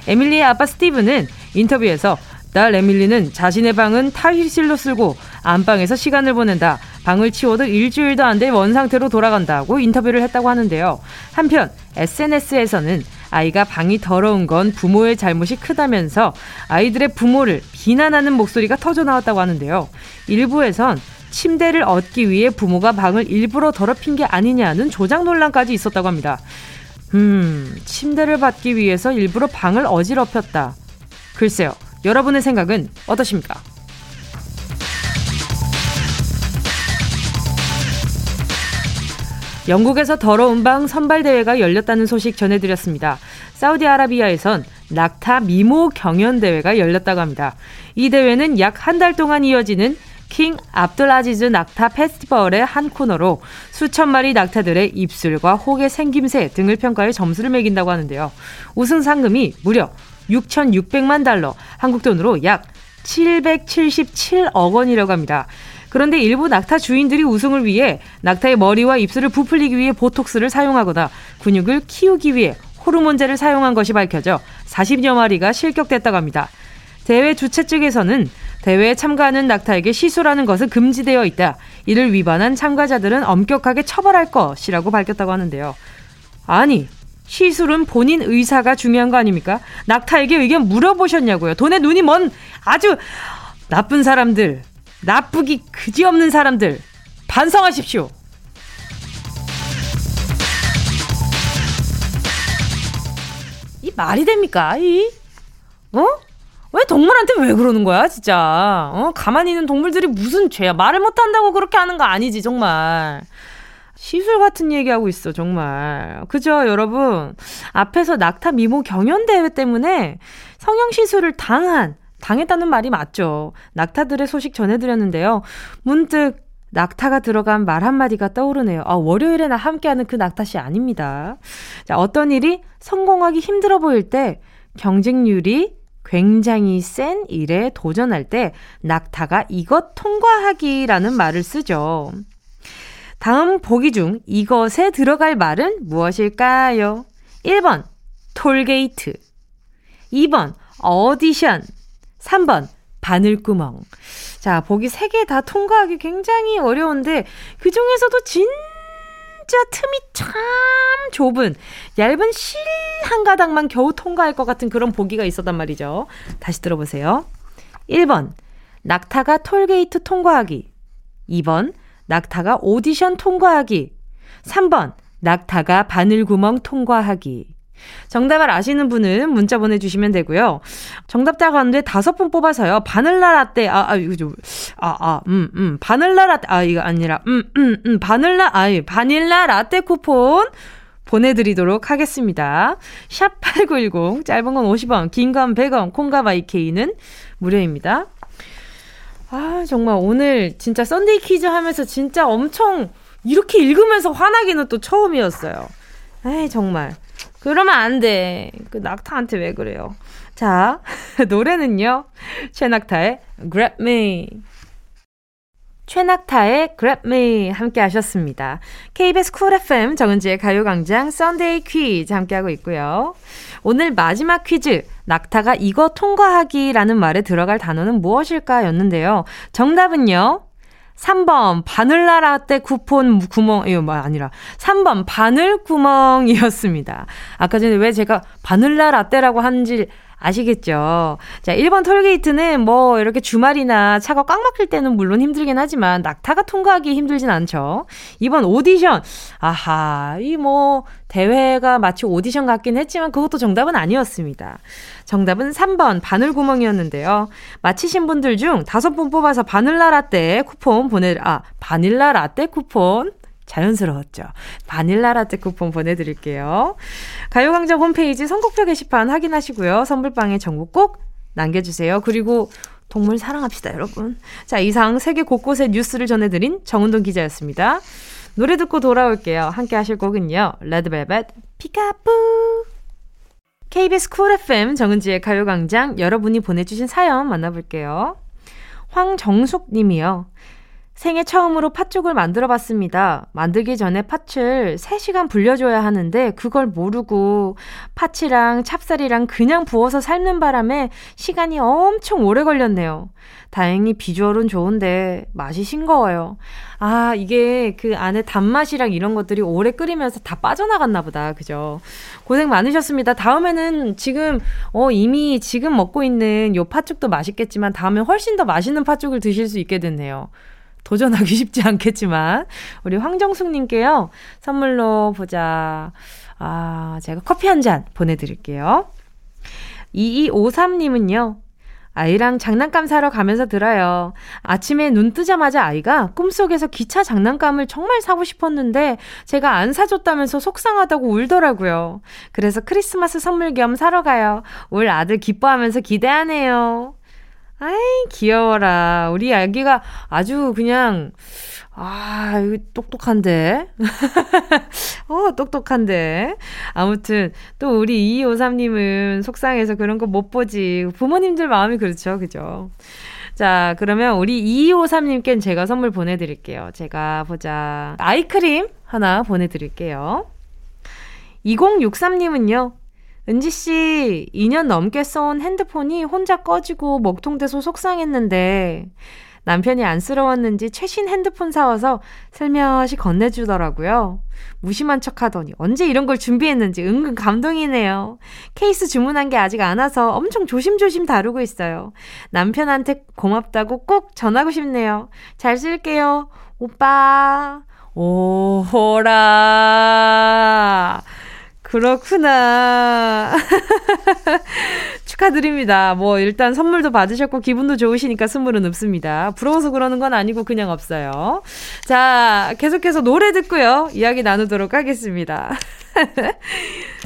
에밀리의 아빠 스티브는 인터뷰에서 딸 에밀리는 자신의 방은 탈의실로 쓰고 안방에서 시간을 보낸다. 방을 치워도 일주일도 안 될 원상태로 돌아간다고 인터뷰를 했다고 하는데요. 한편 에스엔에스에서는 아이가 방이 더러운 건 부모의 잘못이 크다면서 아이들의 부모를 비난하는 목소리가 터져나왔다고 하는데요. 일부에선 침대를 얻기 위해 부모가 방을 일부러 더럽힌 게 아니냐는 조작 논란까지 있었다고 합니다. 음, 침대를 받기 위해서 일부러 방을 어지럽혔다. 글쎄요. 여러분의 생각은 어떠십니까? 영국에서 더러운 방 선발대회가 열렸다는 소식 전해드렸습니다. 사우디아라비아에선 낙타 미모 경연대회가 열렸다고 합니다. 이 대회는 약 한 달 동안 이어지는 킹 압둘아지즈 낙타 페스티벌의 한 코너로 수천 마리 낙타들의 입술과 혹의 생김새 등을 평가해 점수를 매긴다고 하는데요. 우승 상금이 무려 육천육백만 달러, 한국 돈으로 약 칠백칠십칠억 원이라고 합니다. 그런데 일부 낙타 주인들이 우승을 위해 낙타의 머리와 입술을 부풀리기 위해 보톡스를 사용하거나 근육을 키우기 위해 호르몬제를 사용한 것이 밝혀져 사십여 마리가 실격됐다고 합니다. 대회 주최 측에서는 대회에 참가하는 낙타에게 시술하는 것은 금지되어 있다. 이를 위반한 참가자들은 엄격하게 처벌할 것이라고 밝혔다고 하는데요. 아니, 시술은 본인 의사가 중요한 거 아닙니까? 낙타에게 의견 물어보셨냐고요. 돈에 눈이 먼 아주 나쁜 사람들, 나쁘기 그지없는 사람들, 반성하십시오. 이 말이 됩니까? 이? 어? 왜 동물한테 왜 그러는 거야, 진짜? 어? 가만히 있는 동물들이 무슨 죄야? 말을 못한다고 그렇게 하는 거 아니지, 정말. 시술 같은 얘기하고 있어, 정말. 그죠, 여러분? 앞에서 낙타 미모 경연대회 때문에 성형시술을 당한, 당했다는 말이 맞죠. 낙타들의 소식 전해드렸는데요. 문득 낙타가 들어간 말 한마디가 떠오르네요. 아, 월요일에나 함께하는 그 낙타씨 아닙니다. 자, 어떤 일이 성공하기 힘들어 보일 때 경쟁률이 굉장히 센 일에 도전할 때 낙타가 이것 통과하기라는 말을 쓰죠. 다음 보기 중 이것에 들어갈 말은 무엇일까요? 일 번 톨게이트, 이 번 어디션, 삼 번 바늘구멍. 자, 보기 세 개 다 통과하기 굉장히 어려운데 그중에서도 진 진짜 틈이 참 좁은 얇은 실 한 가닥만 겨우 통과할 것 같은 그런 보기가 있었단 말이죠. 다시 들어보세요. 일 번 낙타가 톨게이트 통과하기, 이 번 낙타가 오디션 통과하기, 삼 번 낙타가 바늘구멍 통과하기. 정답을 아시는 분은 문자 보내주시면 되고요. 정답자 가운데 다섯 분 뽑아서요. 바닐라 라떼, 아, 아, 이거 좀, 아, 아, 음, 음, 바닐라 라떼, 아, 이거 아니라, 음, 음, 음, 바닐라, 아니, 바닐라 라떼 쿠폰 보내드리도록 하겠습니다. 샵팔구일공, 짧은 건 오십 원, 긴 건 백 원, 콩과 마이케이는 무료입니다. 아, 정말 오늘 진짜 썬데이 퀴즈 하면서 진짜 엄청 이렇게 읽으면서 화나기는 또 처음이었어요. 에이, 정말. 그러면 안 돼. 그 낙타한테 왜 그래요? 자, 노래는요. 최낙타의 Grab Me. 최낙타의 Grab Me 함께 하셨습니다. 케이비에스 Cool 에프엠 정은지의 가요광장 썬데이 퀴즈 함께하고 있고요. 오늘 마지막 퀴즈, 낙타가 이거 통과하기라는 말에 들어갈 단어는 무엇일까 였는데요. 정답은요. 삼 번 바닐라 라떼 쿠폰 구멍, 이거 뭐 아니라 삼 번 바늘 구멍이었습니다. 아까 전에 왜 제가 바닐라 라떼라고 하는지 아시겠죠? 자, 일 번 톨게이트는 뭐 이렇게 주말이나 차가 꽉 막힐 때는 물론 힘들긴 하지만 낙타가 통과하기 힘들진 않죠. 이 번 오디션. 아하, 이 뭐 대회가 마치 오디션 같긴 했지만 그것도 정답은 아니었습니다. 정답은 삼 번 바늘구멍이었는데요. 맞히신 분들 중 다섯 분 뽑아서 바닐라 라떼 쿠폰 보내, 아, 바닐라 라떼 쿠폰. 자연스러웠죠. 바닐라 라떼 쿠폰 보내드릴게요. 가요광장 홈페이지 선곡표 게시판 확인하시고요. 선물방에 정보 꼭 남겨주세요. 그리고 동물 사랑합시다, 여러분. 자, 이상 세계 곳곳의 뉴스를 전해드린 정은동 기자였습니다. 노래 듣고 돌아올게요. 함께 하실 곡은요. 레드벨벳 피카푸. 케이비에스 쿨 에프엠 정은지의 가요광장, 여러분이 보내주신 사연 만나볼게요. 황정숙 님이요. 생애 처음으로 팥죽을 만들어봤습니다. 만들기 전에 팥을 세 시간 불려줘야 하는데 그걸 모르고 팥이랑 찹쌀이랑 그냥 부어서 삶는 바람에 시간이 엄청 오래 걸렸네요. 다행히 비주얼은 좋은데 맛이 싱거워요. 아, 이게 그 안에 단맛이랑 이런 것들이 오래 끓이면서 다 빠져나갔나 보다. 그죠? 고생 많으셨습니다. 다음에는 지금 어, 이미 지금 먹고 있는 요 팥죽도 맛있겠지만 다음에 훨씬 더 맛있는 팥죽을 드실 수 있게 됐네요. 도전하기 쉽지 않겠지만 우리 황정숙님께요. 선물로 보자. 아, 제가 커피 한 잔 보내드릴게요. 이이오삼 님은요. 아이랑 장난감 사러 가면서 들어요. 아침에 눈 뜨자마자 아이가 꿈속에서 기차 장난감을 정말 사고 싶었는데 제가 안 사줬다면서 속상하다고 울더라고요. 그래서 크리스마스 선물 겸 사러 가요. 올 아들 기뻐하면서 기대하네요. 아이 귀여워라. 우리 아기가 아주 그냥 아 똑똑한데 어 똑똑한데 아무튼 또 우리 이이오삼님은 속상해서 그런 거 못 보지. 부모님들 마음이 그렇죠. 그죠? 자 그러면 우리 이이오삼님께는 제가 선물 보내드릴게요. 제가 보자 아이크림 하나 보내드릴게요. 이공육삼님은요 은지씨 이 년 넘게 써온 핸드폰이 혼자 꺼지고 먹통돼서 속상했는데 남편이 안쓰러웠는지 최신 핸드폰 사와서 슬며시 건네주더라고요. 무심한 척하더니 언제 이런 걸 준비했는지 은근 감동이네요. 케이스 주문한 게 아직 안 와서 엄청 조심조심 다루고 있어요. 남편한테 고맙다고 꼭 전하고 싶네요. 잘 쓸게요 오빠. 오호라 그렇구나. 축하드립니다. 뭐 일단 선물도 받으셨고 기분도 좋으시니까 선물은 없습니다. 부러워서 그러는 건 아니고 그냥 없어요. 자 계속해서 노래 듣고요. 이야기 나누도록 하겠습니다.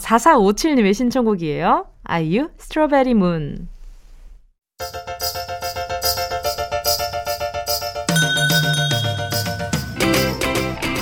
사사오칠님의 신청곡이에요. 아이유 스트로베리 문.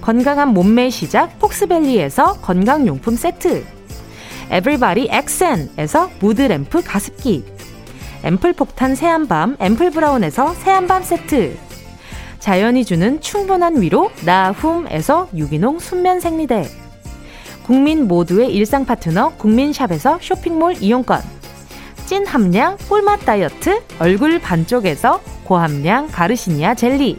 건강한 몸매의 시작 폭스밸리에서 건강용품 세트, 에브리바디 엑센에서 무드램프 가습기, 앰플폭탄 새한밤 앰플브라운에서 새한밤 세트, 자연이 주는 충분한 위로 나훔에서 유기농 순면생리대, 국민 모두의 일상파트너 국민샵에서 쇼핑몰 이용권, 찐함량 꿀맛 다이어트 얼굴 반쪽에서 고함량 가르시니아 젤리,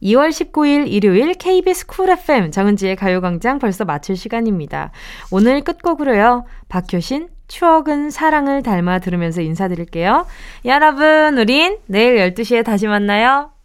이월 십구일 일요일 케이비에스 쿨 에프엠 정은지의 가요광장 벌써 마칠 시간입니다. 오늘 끝곡으로요. 박효신 추억은 사랑을 닮아 들으면서 인사드릴게요. 여러분, 우린 내일 열두 시에 다시 만나요.